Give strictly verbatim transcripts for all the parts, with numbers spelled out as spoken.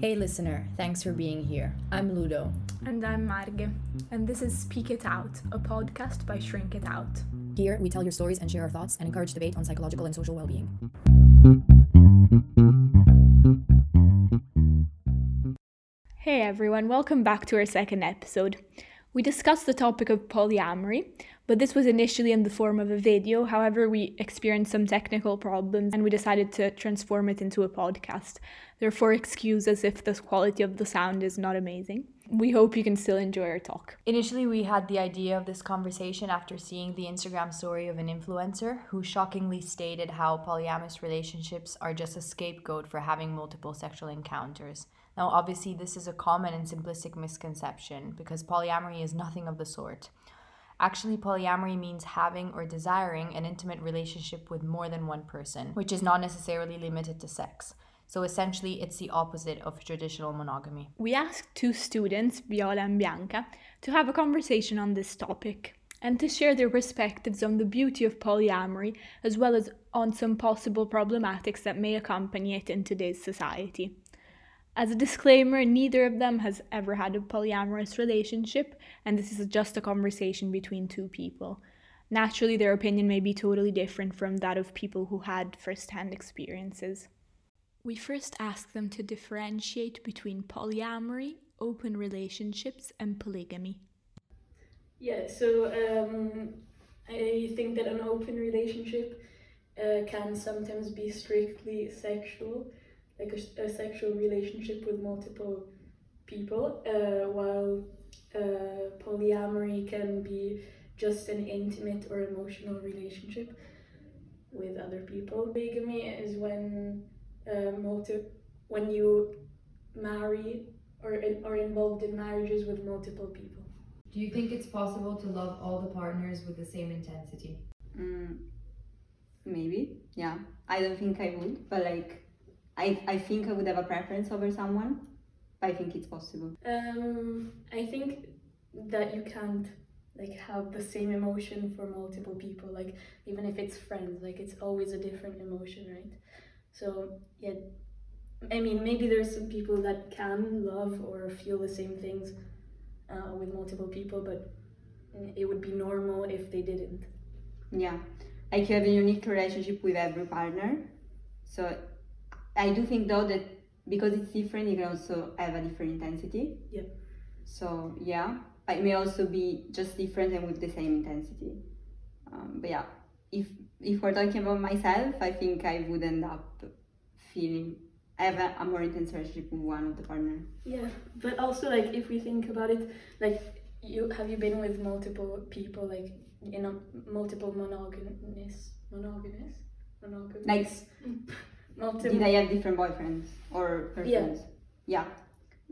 Hey listener, thanks for being here. I'm Ludo. And I'm Marge. And this is Speak It Out, a podcast by Shrink It Out. Here we tell your stories and share our thoughts and encourage debate on psychological and social well-being. Hey everyone, welcome back to our second episode. We discussed the topic of polyamory, but this was initially in the form of a video. However, we experienced some technical problems and we decided to transform it into a podcast. Therefore, excuse us if the quality of the sound is not amazing. We hope you can still enjoy our talk. Initially, we had the idea of this conversation after seeing the Instagram story of an influencer who shockingly stated how polyamorous relationships are just a scapegoat for having multiple sexual encounters. Now, obviously, this is a common and simplistic misconception because polyamory is nothing of the sort. Actually, polyamory means having or desiring an intimate relationship with more than one person, which is not necessarily limited to sex. So essentially, it's the opposite of traditional monogamy. We asked two students, Viola and Bianca, to have a conversation on this topic and to share their perspectives on the beauty of polyamory, as well as on some possible problematics that may accompany it in today's society. As a disclaimer, neither of them has ever had a polyamorous relationship, and this is just a conversation between two people. Naturally, their opinion may be totally different from that of people who had first-hand experiences. We first asked them to differentiate between polyamory, open relationships, and polygamy. Yeah, so um, I think that an open relationship uh, can sometimes be strictly sexual, like a, a sexual relationship with multiple people, uh, while uh, polyamory can be just an intimate or emotional relationship with other people. Polygamy is when uh, multi- when you marry or are involved in marriages with multiple people. Do you think it's possible to love all the partners with the same intensity? Mm, maybe, yeah. I don't think I would, but like, I, I think I would have a preference over someone. I think it's possible. Um, I think that you can't like have the same emotion for multiple people, like even if it's friends, like it's always a different emotion, right? So yeah, I mean, maybe there's some people that can love or feel the same things uh, with multiple people, but it would be normal if they didn't. Yeah, like you have a unique relationship with every partner, so I do think though that because it's different, you can also have a different intensity. Yeah. So yeah, it may also be just different and with the same intensity. Um, but yeah, if if we're talking about myself, I think I would end up feeling I have a, a more intense relationship with one of the partners. Yeah, but also like if we think about it, like you have you been with multiple people, like in a, multiple monogamous, monogamous, monogamous. Like, Multiple. Did I have different boyfriends or girlfriends? Yeah. yeah.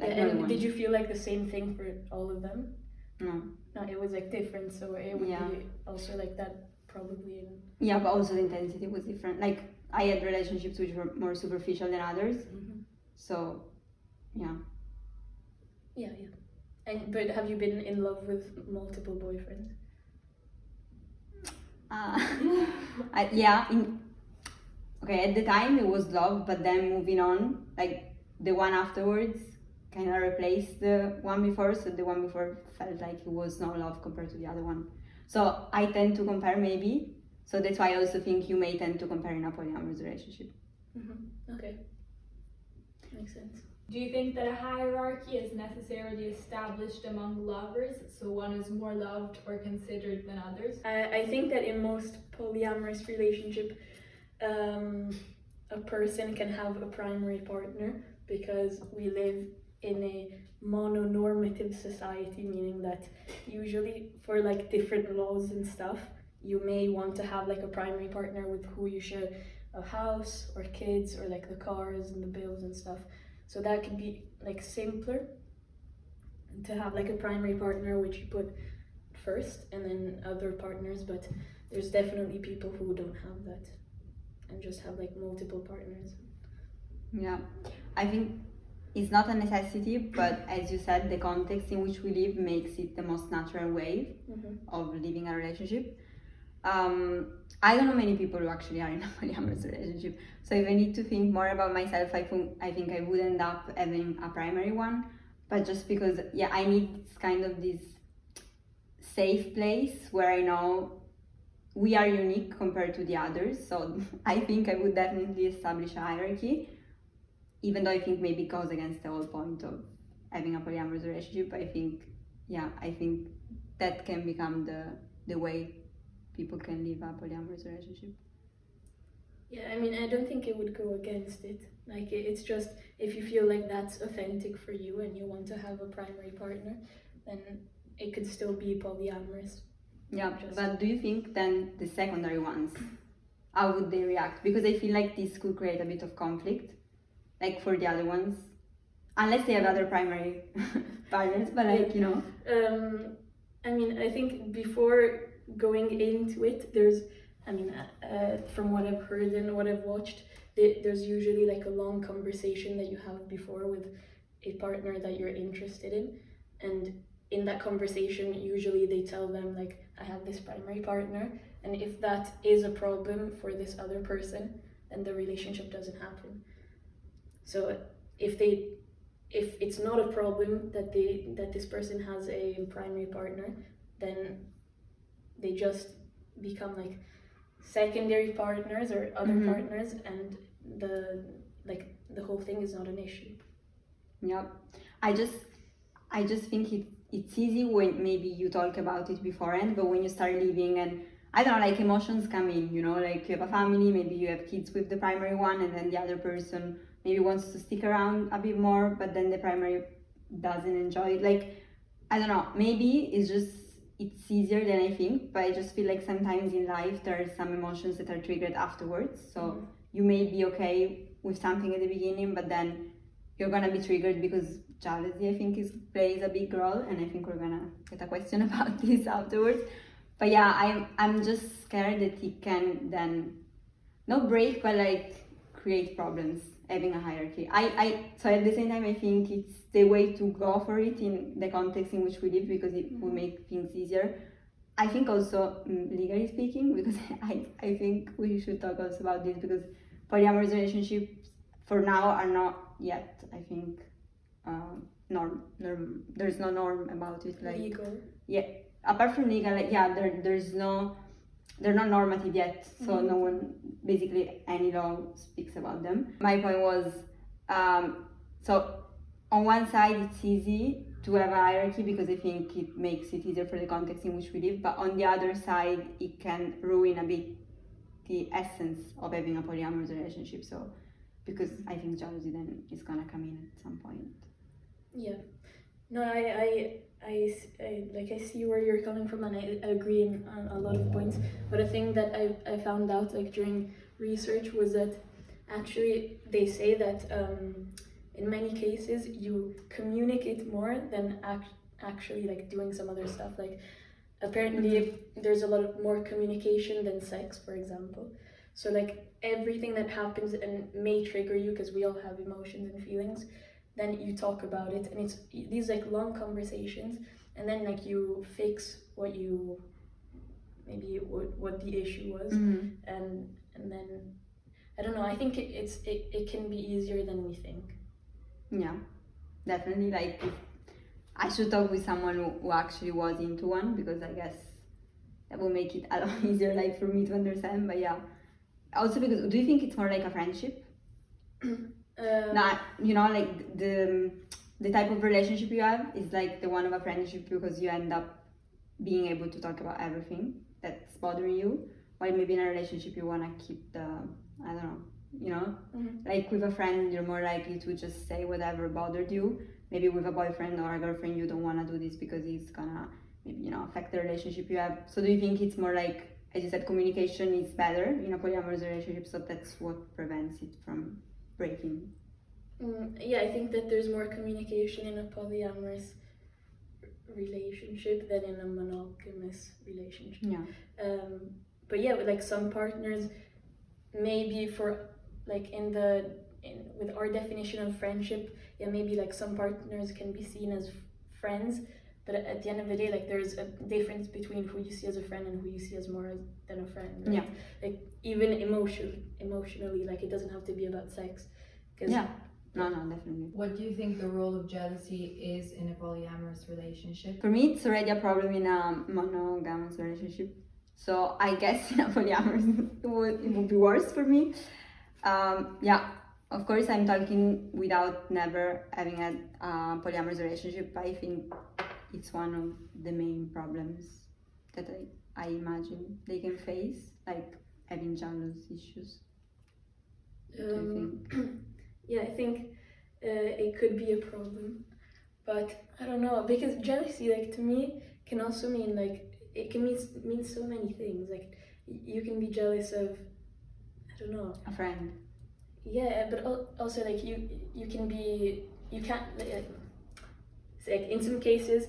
Like yeah and did you feel like the same thing for all of them? No. No, it was like different, so it would yeah. be also like that probably. Yeah, but also the intensity was different. Like I had relationships which were more superficial than others. Mm-hmm. So, yeah. Yeah, yeah. And but have you been in love with multiple boyfriends? Uh, I, yeah. In, Okay, at the time it was love, but then moving on, like the one afterwards kind of replaced the one before, so the one before felt like it was no love compared to the other one. So I tend to compare maybe, so that's why I also think you may tend to compare in a polyamorous relationship. Mm-hmm. Okay, makes sense. Do you think that a hierarchy is necessarily established among lovers, so one is more loved or considered than others? I, I think that in most polyamorous relationships, Um, a person can have a primary partner because we live in a mononormative society, meaning that usually for like different laws and stuff, you may want to have like a primary partner with who you share a house or kids or like the cars and the bills and stuff. So that could be like simpler to have like a primary partner which you put first and then other partners, but there's definitely people who don't have that and just have like multiple partners. Yeah, I think it's not a necessity, but as you said, the context in which we live makes it the most natural way mm-hmm. of living a relationship. um, I don't know many people who actually are in a polyamorous relationship. So if I need to think more about myself, I think I think I would end up having a primary one. But just because, yeah, I need kind of this safe place where I know we are unique compared to the others. So I think I would definitely establish a hierarchy, even though I think maybe it goes against the whole point of having a polyamorous relationship. I think, yeah, I think that can become the the way people can live a polyamorous relationship. Yeah, I mean, I don't think it would go against it. Like, it's just, if you feel like that's authentic for you and you want to have a primary partner, then it could still be polyamorous. Yeah, just... but do you think then the secondary ones, how would they react? Because I feel like this could create a bit of conflict, like for the other ones, unless they have other primary partners, but like, you know. Um, I mean, I think before going into it, there's, I mean, uh, from what I've heard and what I've watched, there's usually like a long conversation that you have before with a partner that you're interested in. And in that conversation, usually they tell them like, I have this primary partner. And if that is a problem for this other person, then the relationship doesn't happen. So if they, if it's not a problem that they, that this person has a primary partner, then they just become like secondary partners or other mm-hmm. partners, and the like the whole thing is not an issue. Yep. I just I just think it it's easy when maybe you talk about it beforehand, but when you start living and I don't know, like emotions come in, you know, like you have a family, maybe you have kids with the primary one, and then the other person maybe wants to stick around a bit more, but then the primary doesn't enjoy it. Like, I don't know, maybe it's just it's easier than I think, but I just feel like sometimes in life there are some emotions that are triggered afterwards. So mm-hmm. you may be okay with something at the beginning, but then you're gonna be triggered because jealousy, I think, is plays a big role, and I think we're gonna get a question about this afterwards. But yeah, I'm I'm just scared that it can then not break, but like create problems having a hierarchy. I, I so at the same time I think it's the way to go for it in the context in which we live, because it mm-hmm. will make things easier. I think also legally speaking, because I, I think we should talk also about this, because polyamorous relationships for now are not yet, I think, uh, norm, norm. There's no norm about it. Like, legal. Yeah, apart from legal, like, yeah, there there's no, they're not normative yet, so mm-hmm. no one, basically any law speaks about them. My point was, um, so on one side it's easy to have a hierarchy because I think it makes it easier for the context in which we live, but on the other side it can ruin a bit the essence of having a polyamorous relationship, so because I think jealousy then is gonna come in at some point. Yeah, no, I, I... I, I like I see where you're coming from, and I, I agree in, on a lot of points, but a thing that I, I found out like during research was that actually they say that um, in many cases you communicate more than act, actually like doing some other stuff. Like apparently there's a lot of more communication than sex, for example. So like everything that happens and may trigger you, because we all have emotions and feelings, then you talk about it, and it's these like long conversations, and then like you fix what you maybe what, what the issue was, mm-hmm. and and then I don't know. I think it, it's it, it can be easier than we think. Yeah, definitely. Like if I should talk with someone who, who actually was into one, because I guess that will make it a lot easier, like for me to understand. But yeah, also because do you think it's more like a friendship? Um, not you know like the the type of relationship you have is like the one of a friendship, because you end up being able to talk about everything that's bothering you, while maybe in a relationship you want to keep the I don't know you know mm-hmm. like with a friend you're more likely to just say whatever bothered you. Maybe with a boyfriend or a girlfriend you don't want to do this because it's gonna maybe you know affect the relationship you have. So do you think it's more like, as you said, communication is better in a polyamorous relationship, so that's what prevents it from breaking? Mm, yeah, I think that there's more communication in a polyamorous relationship than in a monogamous relationship. Yeah. Um, but yeah, but like some partners, maybe for like in the in, with our definition of friendship, yeah, maybe like some partners can be seen as f- friends, But at the end of the day, like, there's a difference between who you see as a friend and who you see as more than a friend, right? Yeah. Like, even emotion, emotionally, like, it doesn't have to be about sex. Cause yeah. No, no, definitely. What do you think the role of jealousy is in a polyamorous relationship? For me, it's already a problem in a monogamous relationship. So I guess in a polyamorous, it would, it would be worse for me. Um, yeah. Of course, I'm talking without never having a uh, polyamorous relationship, but I think it's one of the main problems that I, I imagine they can face, like having jealous issues. Um, think? Yeah, I think uh, it could be a problem, but I don't know, because jealousy, like, to me, can also mean, like, it can mean, mean so many things. Like, you can be jealous of, I don't know, a friend. Yeah, but also, like, you you can be, you can't, like, like in some cases,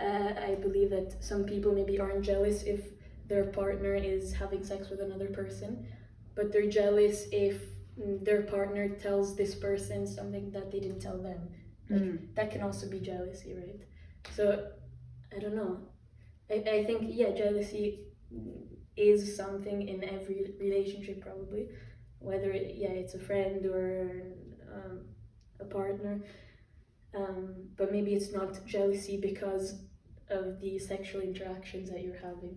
uh, I believe that some people maybe aren't jealous if their partner is having sex with another person, but they're jealous if their partner tells this person something that they didn't tell them. Like, mm. That can also be jealousy, right? So, I don't know. I, I think, yeah, jealousy is something in every relationship, probably. Whether, it, yeah, it's a friend or um, a partner. Um, but maybe it's not jealousy because of the sexual interactions that you're having.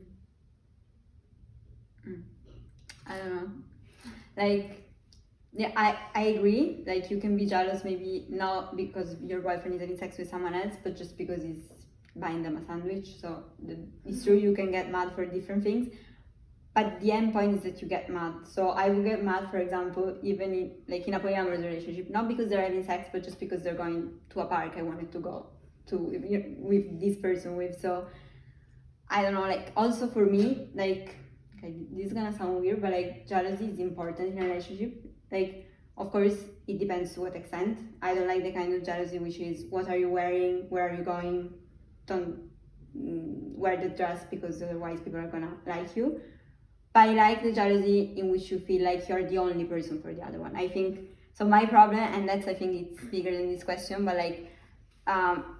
Mm. I don't know. Like, yeah, I, I agree. Like, you can be jealous maybe not because your boyfriend is having sex with someone else, but just because he's buying them a sandwich. So the, it's true, you can get mad for different things. But the end point is that you get mad. So I will get mad, for example, even in, like in a polyamorous relationship, not because they're having sex, but just because they're going to a park I wanted to go to with this person with. So I don't know, like, also for me, like, okay, this is gonna sound weird, but like, jealousy is important in a relationship. Like, of course, it depends to what extent. I don't like the kind of jealousy which is, what are you wearing? Where are you going? Don't wear the dress because otherwise people are gonna like you. But I like the jealousy in which you feel like you're the only person for the other one. I think, so my problem, and that's, I think it's bigger than this question, but like, um,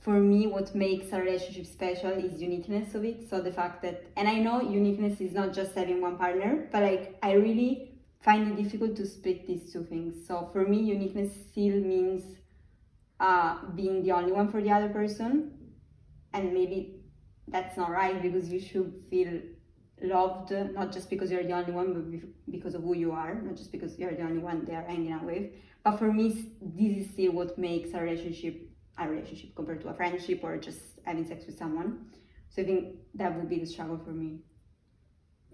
for me, what makes a relationship special is uniqueness of it. So the fact that, and I know uniqueness is not just having one partner, but like, I really find it difficult to split these two things. So for me, uniqueness still means uh, being the only one for the other person. And maybe that's not right, because you should feel loved, not just because you're the only one, but because of who you are, not just because you're the only one they're hanging out with. But for me, this is still what makes a relationship a relationship compared to a friendship or just having sex with someone. So I think that would be the struggle for me.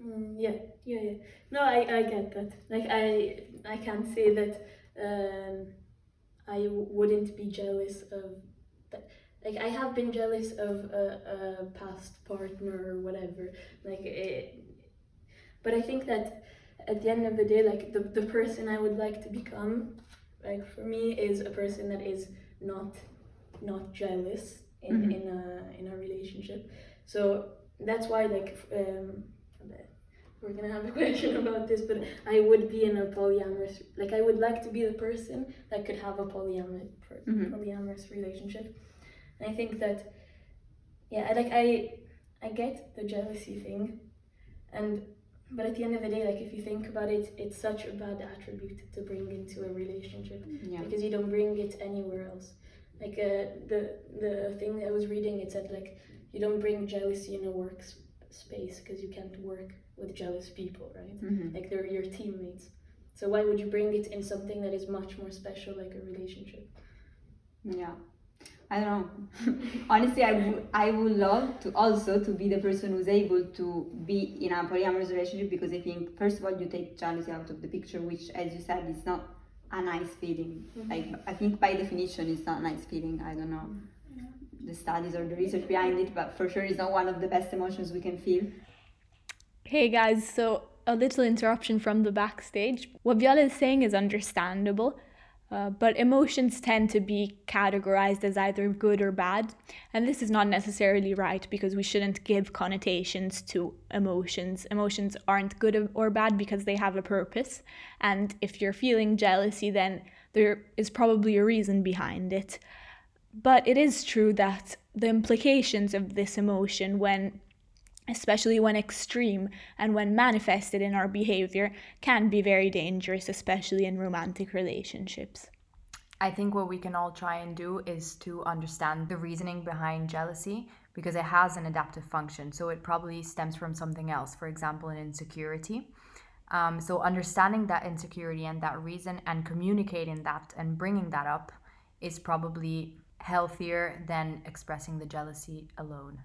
Mm, yeah, yeah, yeah. No, I, I get that. Like, I I can't say that um, I w- wouldn't be jealous of that. Like, I have been jealous of a, a past partner or whatever, like, it, but I think that at the end of the day, like, the, the person I would like to become, like, for me, is a person that is not not jealous in, mm-hmm. in a in a relationship. So that's why, like, um, we're gonna have a question about this, but I would be in a polyamorous, like, I would like to be the person that could have a polyamorous, mm-hmm. polyamorous relationship. I think that, yeah, like, I I get the jealousy thing, and but at the end of the day, like, if you think about it, it's such a bad attribute to bring into a relationship, yeah. because you don't bring it anywhere else. Like, uh, the the thing I was reading, it said, like, you don't bring jealousy in a work sp- space because you can't work with jealous people, right? Mm-hmm. Like, they're your teammates. So why would you bring it in something that is much more special, like a relationship? Yeah. I don't know. Honestly, I would I would love to also to be the person who's able to be in a polyamorous relationship, because I think, first of all, you take jealousy out of the picture, which, as you said, is not a nice feeling. Mm-hmm. Like, I think by definition, it's not a nice feeling. I don't know yeah. the studies or the research behind it, but for sure, it's not one of the best emotions we can feel. Hey guys, so a little interruption from the backstage. What Viola is saying is understandable. Uh, but emotions tend to be categorized as either good or bad, and this is not necessarily right, because we shouldn't give connotations to emotions. Emotions aren't good or bad because they have a purpose, and if you're feeling jealousy, then there is probably a reason behind it. But it is true that the implications of this emotion, when, especially when extreme and when manifested in our behavior, can be very dangerous, especially in romantic relationships. I think what we can all try and do is to understand the reasoning behind jealousy, because it has an adaptive function. So it probably stems from something else, for example, an insecurity. Um, so understanding that insecurity and that reason and communicating that and bringing that up is probably healthier than expressing the jealousy alone.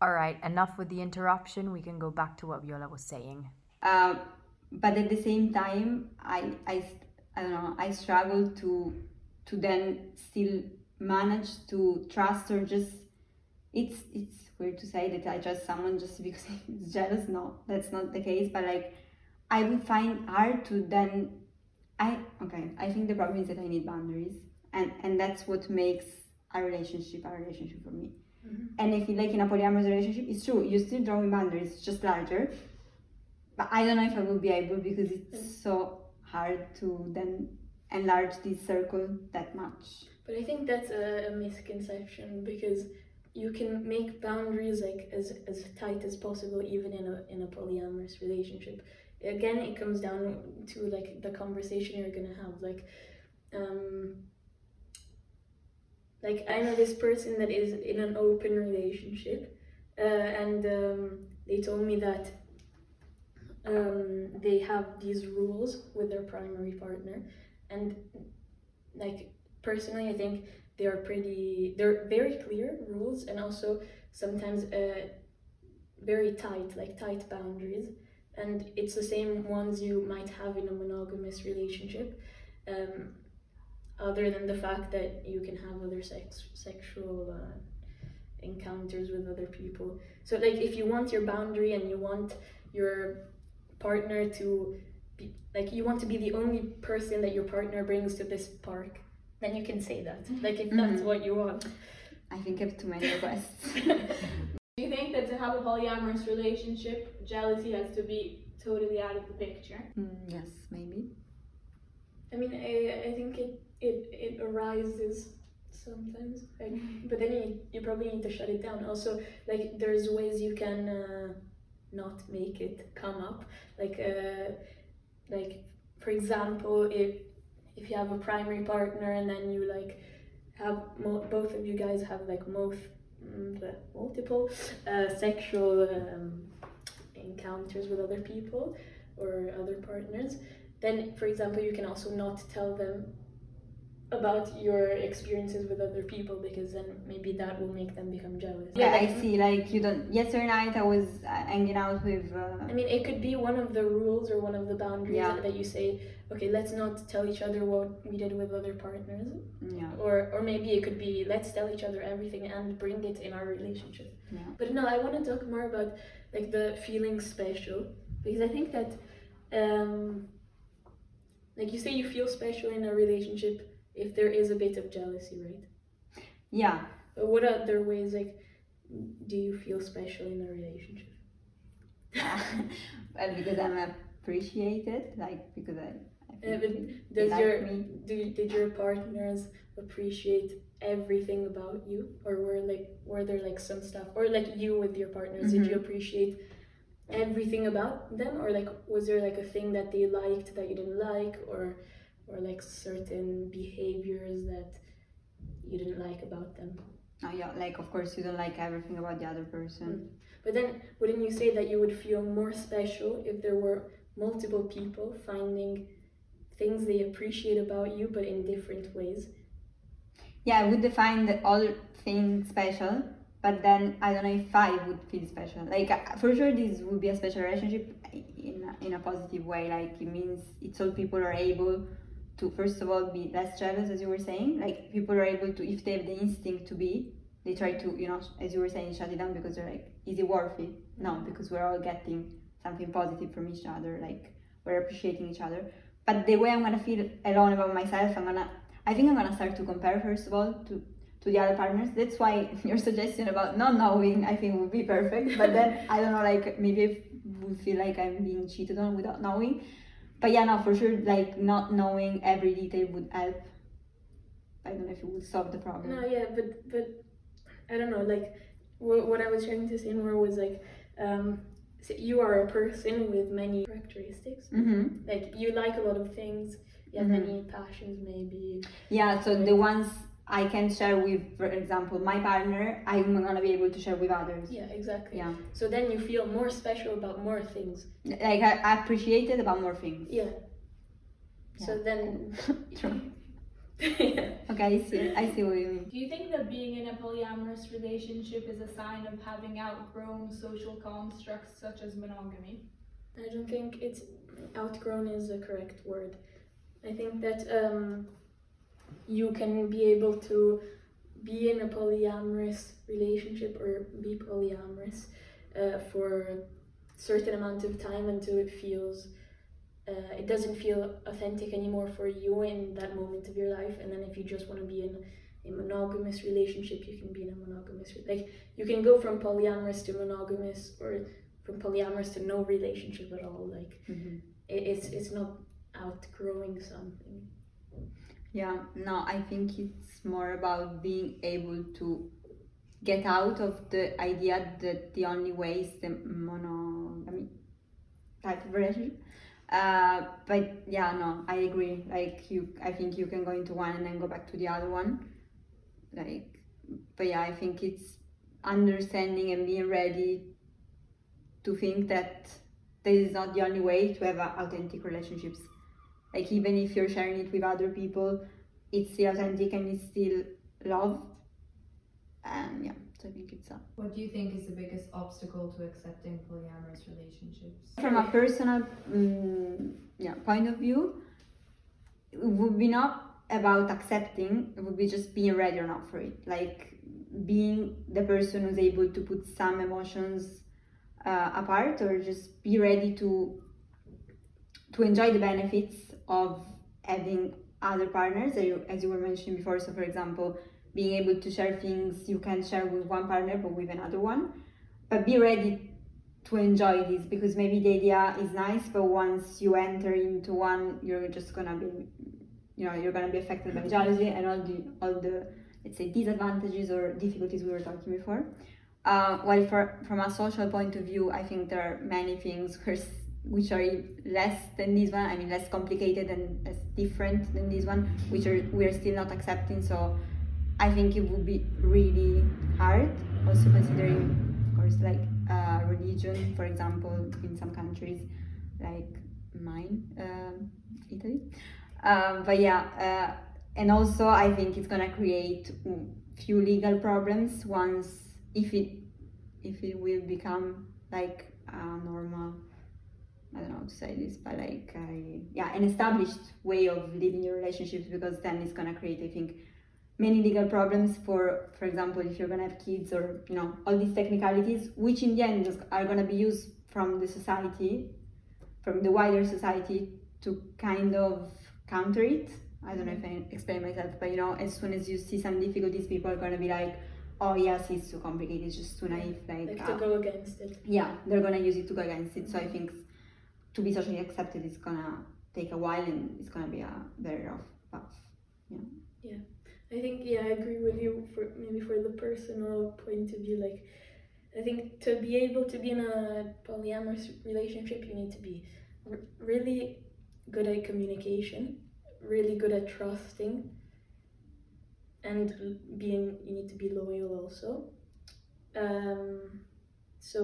All right, enough with the interruption. We can go back to what Viola was saying. Uh, but at the same time, I, I, I don't know, I struggle to, to then still manage to trust or just... It's it's weird to say that I trust someone just because he's jealous. No, that's not the case. But like, I would find hard to then. I okay. I think the problem is that I need boundaries, and and that's what makes a relationship a relationship for me. Mm-hmm. And I feel like in a polyamorous relationship, it's true. You're still drawing boundaries, just larger. But I don't know if I would be able, because it's so hard to then enlarge this circle that much. But I think that's a, a misconception, because you can make boundaries like as, as tight as possible, even in a in a polyamorous relationship. Again, it comes down to like the conversation you're gonna have. Like, um, like I know this person that is in an open relationship, uh, and um, they told me that um, they have these rules with their primary partner, and like personally, I think. They are pretty, they're very clear rules, and also sometimes uh, very tight, like tight boundaries. And it's the same ones you might have in a monogamous relationship, um, other than the fact that you can have other sex, sexual uh, encounters with other people. So like, if you want your boundary and you want your partner to be, like you want to be the only person that your partner brings to this park, then you can say that, like if that's mm-hmm. what you want. I think I have too many requests. Do you think that to have a polyamorous relationship, jealousy has to be totally out of the picture? Mm, yes, maybe. I mean, I, I think it, it, it arises sometimes, like, but then you, you probably need to shut it down. Also, like there's ways you can uh, not make it come up. Like, uh, like for example, if If you have a primary partner and then you like have mo- both of you guys have like most mm, multiple uh, sexual um, encounters with other people or other partners, then for example you can also not tell them about your experiences with other people, because then maybe that will make them become jealous. Yeah, like, I see. Like you don't. Yesterday night I was hanging out with. Uh... I mean, it could be one of the rules or one of the boundaries yeah. that, that you say. Okay, let's not tell each other what we did with other partners. Yeah. Or or maybe it could be let's tell each other everything and bring it in our relationship. Yeah. But no, I want to talk more about like the feeling special, because I think that, um, like you say, you feel special in a relationship if there is a bit of jealousy, right? Yeah. But what other ways, like, do you feel special in a relationship? Well, because I'm appreciated, like, because I, I feel yeah, but does like your, me. Do, did your partners appreciate everything about you? Or were, like, were there, like, some stuff? Or, like, you with your partners, mm-hmm. did you appreciate everything about them? Or, like, was there, like, a thing that they liked that you didn't like? Or... or like certain behaviors that you didn't like about them? Oh yeah, like of course you don't like everything about the other person. Mm. But then wouldn't you say that you would feel more special if there were multiple people finding things they appreciate about you but in different ways? Yeah, I would define the all things special, but then I don't know if I would feel special. Like for sure this would be a special relationship in in a positive way, like it means it's all people are able to first of all be less jealous, as you were saying. Like people are able to, if they have the instinct to be, they try to, you know, as you were saying, shut it down because they're like, is it worth it? No, because we're all getting something positive from each other, like we're appreciating each other. But the way I'm gonna feel alone about myself, I'm gonna, I think I'm gonna start to compare first of all to, to the other partners. That's why your suggestion about not knowing, I think would be perfect. But then, I don't know, like maybe I would feel like I'm being cheated on without knowing. But yeah, no, for sure, like, not knowing every detail would help. I don't know if it would solve the problem. No, yeah, but but I don't know, like w what I was trying to say more was like, um, so you are a person with many characteristics. Mm-hmm. Like you like a lot of things. You have mm-hmm. many passions, maybe. Yeah. So like, the ones I can share with, for example, my partner, I'm gonna be able to share with others. Yeah, exactly. Yeah. So then you feel more special about more things. Like I appreciated about more things. Yeah. yeah. So then. True. yeah. Okay, I see. I see what you mean. Do you think that being in a polyamorous relationship is a sign of having outgrown social constructs such as monogamy? I don't think it's outgrown is the correct word. I think that um, you can be able to be in a polyamorous relationship or be polyamorous uh, for a certain amount of time until it feels Uh, it doesn't feel authentic anymore for you in that moment of your life. And then if you just want to be in a monogamous relationship, you can be in a monogamous, like you can go from polyamorous to monogamous or from polyamorous to no relationship at all. Like mm-hmm. it, it's it's not outgrowing something. Yeah, no, I think it's more about being able to get out of the idea that the only way is the monogamy type of relationship. Uh, but yeah, no, I agree. Like you, I think you can go into one and then go back to the other one. Like, but yeah, I think it's understanding and being ready to think that this is not the only way to have uh, authentic relationships. Like even if you're sharing it with other people, it's still authentic and it's still love. And yeah. So I think it's up. What do you think is the biggest obstacle to accepting polyamorous relationships? From a personal um, yeah, point of view, it would be not about accepting, it would be just being ready or not for it. Like being the person who's able to put some emotions uh, apart, or just be ready to to enjoy the benefits of having other partners, as you were mentioning before. So for example, being able to share things you can share with one partner but with another one, but be ready to enjoy this, because maybe the idea is nice, but once you enter into one, you're just gonna be, you know, you're gonna be affected by jealousy and all the all the let's say disadvantages or difficulties we were talking before. Uh, while for from a social point of view, I think there are many things which are less than this one. I mean, less complicated and less different than this one, which are we are still not accepting. So I think it would be really hard, also considering, of course, like uh, religion, for example, in some countries, like mine, um, Italy. Um, but yeah, uh, and also I think it's gonna create few legal problems once, if it, if it will become like a normal, I don't know how to say this, but like, a, yeah, an established way of living your relationships, because then it's gonna create, I think, many legal problems for, for example, if you're gonna have kids, or, you know, all these technicalities, which in the end are gonna be used from the society, from the wider society, to kind of counter it. I don't know if I explain myself, but you know, as soon as you see some difficulties, people are gonna be like, oh yes, it's too complicated, it's just too naive. Like, like to uh, go against it. Yeah, they're gonna use it to go against it. So I think to be socially accepted is gonna take a while, and it's gonna be a very rough path. Yeah. Yeah. I think, yeah, I agree with you, for maybe for the personal point of view. Like, I think to be able to be in a polyamorous relationship, you need to be r really good at communication, really good at trusting, and being, you need to be loyal also. Um, so,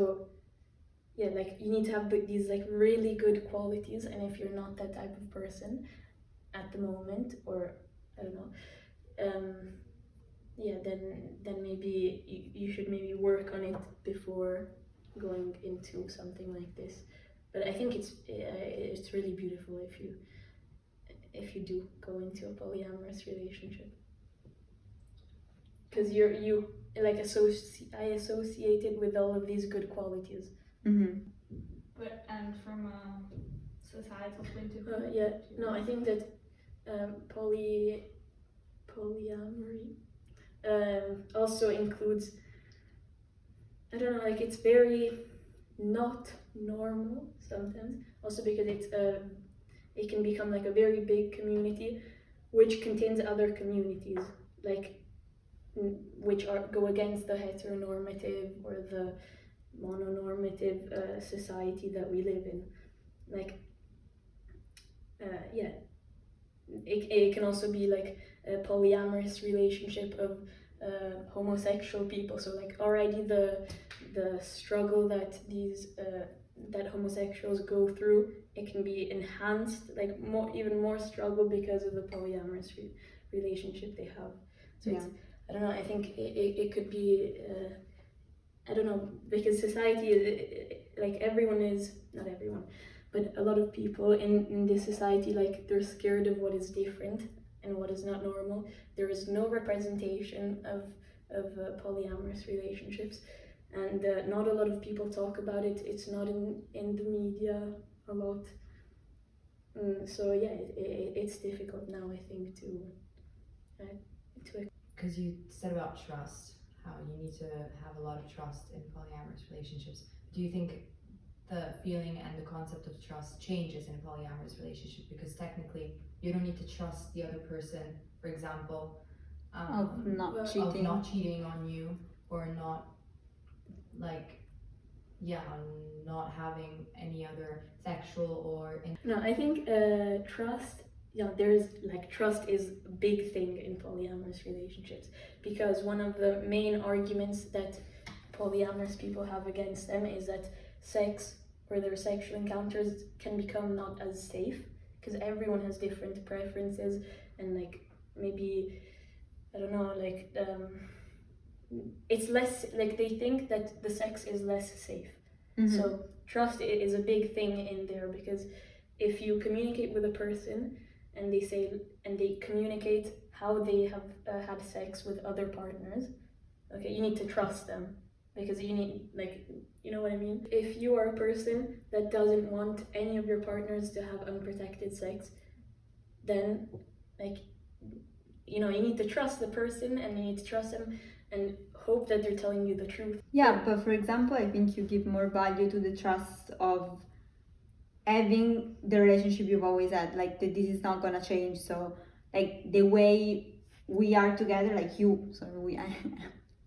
yeah, like, you need to have these, like, really good qualities, and if you're not that type of person at the moment, or, I don't know, um yeah then then maybe you, you should maybe work on it before going into something like this. But I think it's it's really beautiful if you if you do go into a polyamorous relationship, because you're you like associ I associated with all of these good qualities. Mm-hmm. But and from a societal point of view, uh, yeah no I think that um poly Polyamory um, also includes, I don't know, like it's very not normal sometimes, also because it's uh, it can become like a very big community which contains other communities. Like which are go against the heteronormative or the mononormative uh, society that we live in. Like, uh, yeah, it, it can also be like a polyamorous relationship of uh, homosexual people. So like already the the struggle that these uh, that homosexuals go through, it can be enhanced, like more even more struggle because of the polyamorous re- relationship they have. So yeah. it's, I don't know, I think it, it, it could be, uh, I don't know, because society, it, it, like everyone is, not everyone, but a lot of people in, in this society, like they're scared of what is different and what is not normal. There is no representation of, of uh, polyamorous relationships, and uh, not a lot of people talk about it. It's not in, in the media a lot. Mm, so yeah, it, it, it's difficult now, I think, to uh, to. Because you said about trust, how you need to have a lot of trust in polyamorous relationships. Do you think the feeling and the concept of trust changes in a polyamorous relationship? Because technically, you don't need to trust the other person, for example, um, of not well, cheating, of not cheating on you, or not like, yeah, not having any other sexual or. In- no, I think uh, trust. Yeah, there's like trust is a big thing in polyamorous relationships, because one of the main arguments that polyamorous people have against them is that sex or their sexual encounters can become not as safe, because everyone has different preferences and like maybe, I don't know, like um, it's less like they think that the sex is less safe. Mm-hmm. So trust is a big thing in there, because if you communicate with a person and they say and they communicate how they have uh, had sex with other partners, okay, you need to trust them, because you need, like, you know what I mean? If you are a person that doesn't want any of your partners to have unprotected sex, then, like, you know, you need to trust the person and you need to trust them and hope that they're telling you the truth. Yeah, but for example, I think you give more value to the trust of having the relationship you've always had, like that this is not gonna change. So like the way we are together, like you, sorry, we are,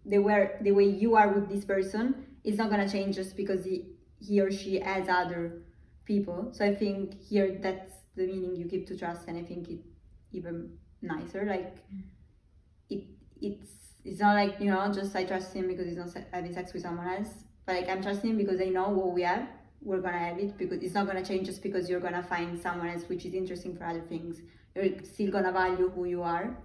the where the way you are with this person is not gonna change just because he, he or she has other people. So I think here that's the meaning you give to trust, and I think it even nicer. Like it it's it's not like, you know, just I trust him because he's not having sex with someone else, but like I'm trusting him because I know what we have. We're gonna have it, because it's not gonna change just because you're gonna find someone else which is interesting for other things. You're still gonna value who you are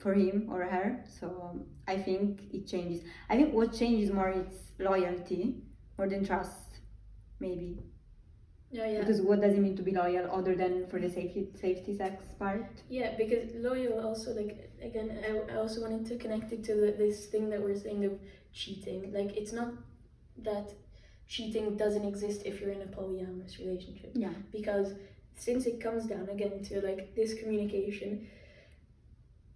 for him or her. So um, I think it changes. I think what changes more is loyalty more than trust, maybe. Yeah, yeah. Because what does it mean to be loyal other than for the safety safety sex part? Yeah, because loyal also, like, again, I, I also wanted to connect it to the, this thing that we're saying of cheating. Like, it's not that cheating doesn't exist if you're in a polyamorous relationship. Yeah. Because since it comes down again to like this communication,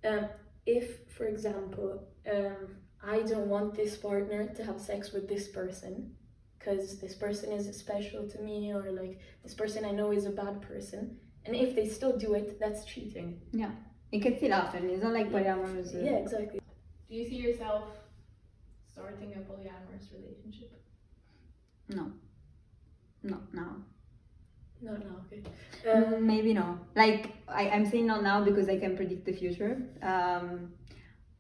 um, if, for example, um, I don't want this partner to have sex with this person because this person is special to me, or like this person I know is a bad person, and if they still do it, that's cheating. Yeah. It can still happen. It's not like polyamorous. Yeah, yeah, exactly. Do you see yourself starting a polyamorous relationship? No, not now. Not now, okay. Um, Maybe no. Like, I, I'm saying not now because I can predict the future. Um,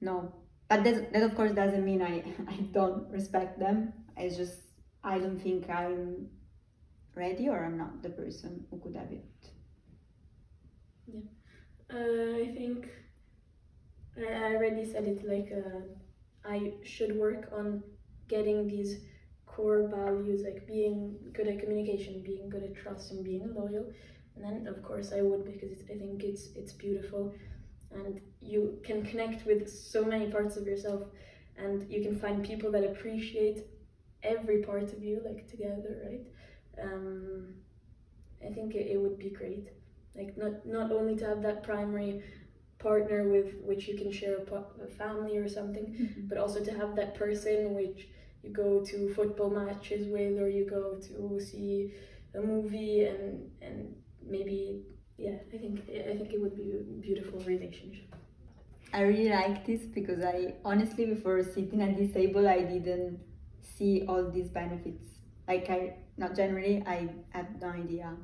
no, but that, that of course doesn't mean I, I don't respect them. It's just, I don't think I'm ready, or I'm not the person who could have it. Yeah, uh, I think I already said it, like, uh, I should work on getting these core values, like being good at communication, being good at trust, and being loyal. And then of course I would, because it's, I think it's it's beautiful, and you can connect with so many parts of yourself, and you can find people that appreciate every part of you, like, together, right? um I think it, it would be great, like, not not only to have that primary partner with which you can share a, a family or something, mm-hmm. but also to have that person which you go to football matches with, or you go to see a movie, and and maybe, yeah, I think I think it would be a beautiful relationship. I really like this because I honestly, before sitting at this table, I didn't see all these benefits. Like I, not generally, I had no idea.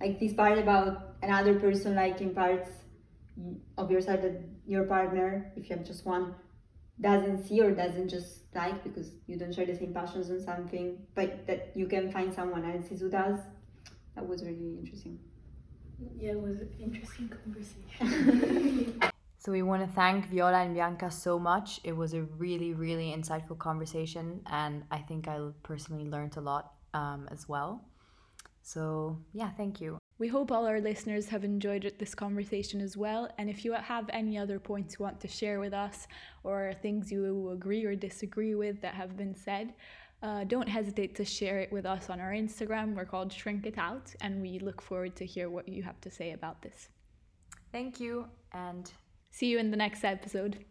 Like this part about another person liking parts of yourself that your partner, if you have just one, doesn't see or doesn't just like because you don't share the same passions on something, but that you can find someone else who does. That was really interesting. Yeah, it was an interesting conversation. So we want to thank Viola and Bianca so much. It was a really, really insightful conversation, and I think I personally learned a lot um, as well. So yeah, thank you. We hope all our listeners have enjoyed this conversation as well. And if you have any other points you want to share with us or things you agree or disagree with that have been said, uh, don't hesitate to share it with us on our Instagram. We're called Shrink It Out, and we look forward to hear what you have to say about this. Thank you, and see you in the next episode.